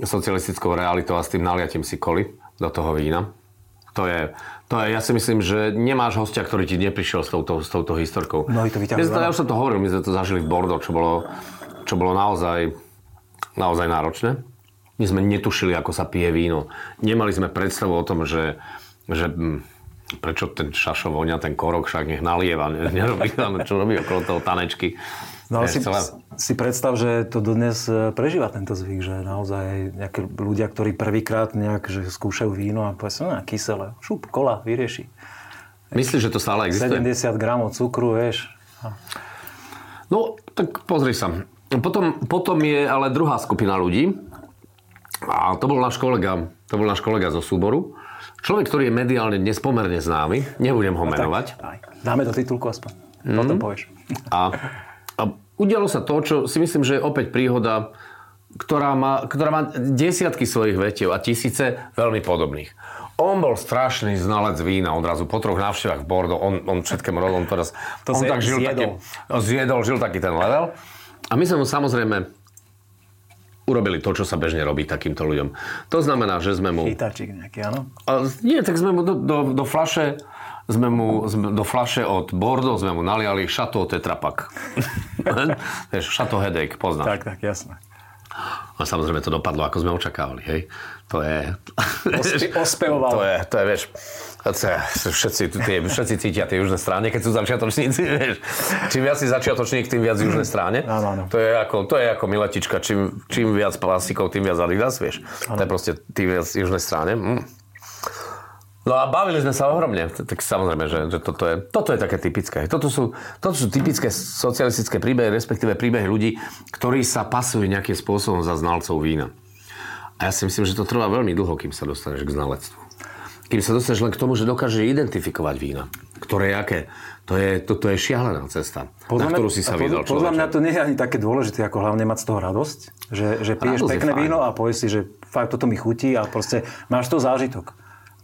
socialistickou realitou a s tým naliatím si koli do toho vína. To je, to je, ja si myslím, že nemáš hostia, ktorý ti neprišiel s touto, s touto historkou. No i to vyťahujeme. Ja už som to hovoril, my sme to zažili v Bordeaux, čo bolo, čo bolo naozaj, naozaj náročné. My sme netušili, ako sa pije víno. Nemali sme predstavu o tom, že... že prečo ten šašo vonia, ten korok, však nech nalieva, ne, nerobí tam, čo robí okolo toho tanečky. No ale si, si predstav, že to dodnes prežíva tento zvyk, že naozaj nejaké ľudia, ktorí prvýkrát nejak že skúšajú víno a povedia, no na kyselé, šup, kola, vyrieši. Myslíš, že to stále existuje? sedemdesiat gramov cukru, vieš. No, tak pozri sa. Potom, potom je ale druhá skupina ľudí a to bol náš kolega, to bol náš kolega zo súboru. Človek, ktorý je mediálne dnes pomerne známy, nebudem ho menovať. No tak, dáme do titulku aspoň, mm. potom povieš. A, a udialo sa to, čo si myslím, že je opäť príhoda, ktorá má, ktorá má desiatky svojich vetiev a tisíce veľmi podobných. On bol strašný znalec vína odrazu, po troch návštevách v Bordeaux, on, on všetkému rodom teraz... To on tak žil zjedol. Taký, zjedol, žil taký ten level. A my sme mu samozrejme urobili to, čo sa bežne robí takýmto ľuďom. To znamená, že sme mu... Chytáčik nejaký, áno? A, nie, tak sme mu do, do, do fľaše, sme mu do fľaše od Bordeaux sme mu naliali Chateau Tetra Pak. Chateau Headache, poznáš. Tak, tak, jasné. A samozrejme to dopadlo, ako sme očakávali, hej. To je... Ospe- ospevoval. To je, to je, vieš, všetci, tie, všetci cítia tie južné strany, keď sú začiatočníci, vieš. Čím viac si začiatočník, tým viac južné strany. Áno, áno. To je ako, to je ako miletička, čím, čím viac plastikov, tým viac Adidas, vieš. Áno. To je proste tým viac južné strany. Mm. No a bavili sme sa ohromne. Tak samozrejme, že, že toto, je, toto je také typické. Toto sú, toto sú typické socialistické príbehy, respektíve príbehy ľudí, ktorí sa pasujú nejakým spôsobom za znalcov vína. A ja si myslím, že to trvá veľmi dlho, kým sa dostaneš k znalectvu. Kým sa dostaneš len k tomu, že dokážeš identifikovať vína. Ktoré aké. To je, to, to je šialená cesta, podľa na ktorú si sa vydal človek. Podľa mňa to nie je ani také dôležité, ako hlavne mať z toho radosť. Že, že piješ radosť pekné víno a povieš si, že fakt toto mi chutí a proste máš to zážitok.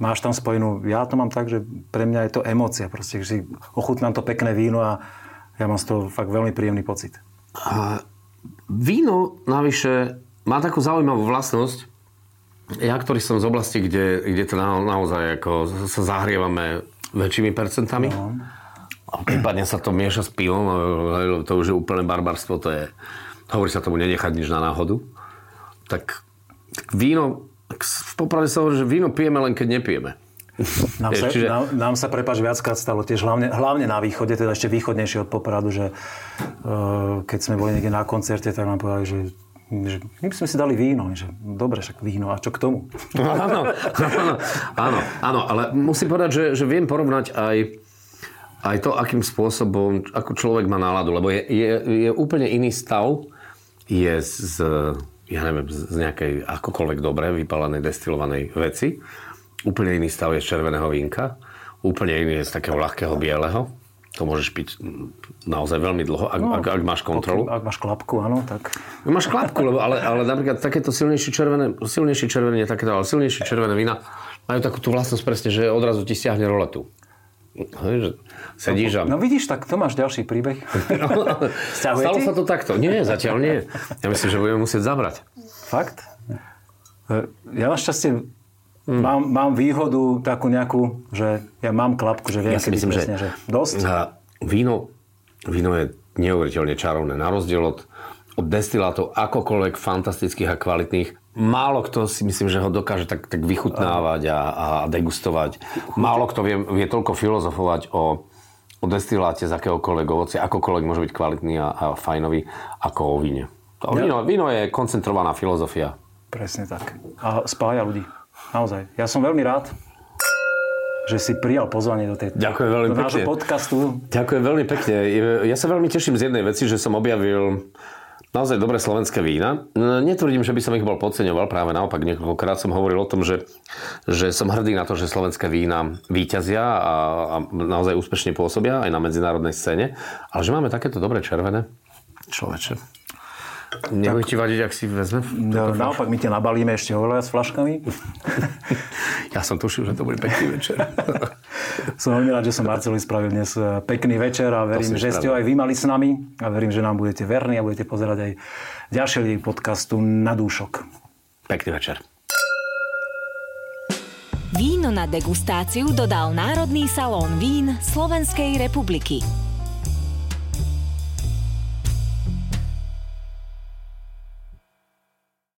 Máš tam spojenú, ja to mám tak, že pre mňa je to emócia, proste, že si ochutnám to pekné víno a ja mám z toho fakt veľmi príjemný pocit. A víno navyše má takú zaujímavú vlastnosť, ja, ktorý som z oblasti, kde, kde to na, naozaj ako sa zahrievame väčšími percentami, no. A prípadne sa to mieša s pivom, to už je úplne barbarstvo, to je, hovorí sa tomu nenechať nič na náhodu, tak, tak víno... V poprave sa hovorí, že víno pijeme, len keď nepijeme. Nám sa, Čiže... nám, nám sa prepáč, viackrát stalo tiež, hlavne, hlavne na východe, teda ešte východnejšie od Popradu, že uh, keď sme boli niekde na koncerte, tak nám povedali, že, že my sme si dali víno. Že, dobre, však víno, a čo k tomu? Áno, áno, áno, áno, ale musím povedať, že, že viem porovnať aj, aj to, akým spôsobom, ako človek má náladu, lebo je, je, je úplne iný stav, je z... ja neviem, z nejakej akokoľvek dobre vypálenej, destilovanej veci. Úplne iný stav je z červeného vínka. Úplne iný je z takého ľahkého bieleho. To môžeš piť naozaj veľmi dlho, ak, no, ak, ak máš kontrolu. Ak, ak máš klapku, áno, tak... Máš klapku, lebo ale, ale napríklad takéto silnejšie červené, silnejšie červené, nie takéto, ale silnejšie červené vína majú takú tú vlastnosť presne, že odrazu ti stiahne roletu. Sedíš a... No vidíš, tak to máš ďalší príbeh. Stalo sa to takto. Nie, zatiaľ nie. Ja myslím, že budeme musieť zabrať. Fakt? Ja našťastie mm. mám, mám výhodu takú nejakú, že ja mám klapku, že viem, ja keby myslím, presne, že... že dosť. Víno Víno je neuveriteľne čarovné. Na rozdiel od, od destilátov akokoľvek fantastických a kvalitných, málo kto si myslím, že ho dokáže tak, tak vychutnávať a, a degustovať. Málo kto vie, vie toľko filozofovať o, o destiláte z akéhokoľvek ovocia, akokoľvek môže byť kvalitný a, a fajnový, ako o víne. To víno, víno je koncentrovaná filozofia. Presne tak. A spája ľudí. Naozaj. Ja som veľmi rád, že si prijal pozvanie do, tej, do nášho podcastu. Ďakujem veľmi pekne. Ja sa veľmi teším z jednej veci, že som objavil naozaj dobré slovenské vína. Netvrdím, že by som ich bol podceňoval, práve naopak. Niekoľkokrát som hovoril o tom, že, že som hrdý na to, že slovenské vína víťazia a, a naozaj úspešne pôsobia aj na medzinárodnej scéne. Ale že máme takéto dobré červené. Človeče. Nebude ti vadiť, ak si vezme? No, naopak, my ťa nabalíme ešte oveľa s flaškami. Ja som tušil, že to bude pekný večer. Som veľmi rád, že som Marcelovi spravil dnes pekný večer a verím, že ste ho aj vy mali s nami a verím, že nám budete verní a budete pozerať aj ďalšie podcastu Nadúšok. Pekný večer. Víno na degustáciu dodal Národný salón vín Slovenskej republiky.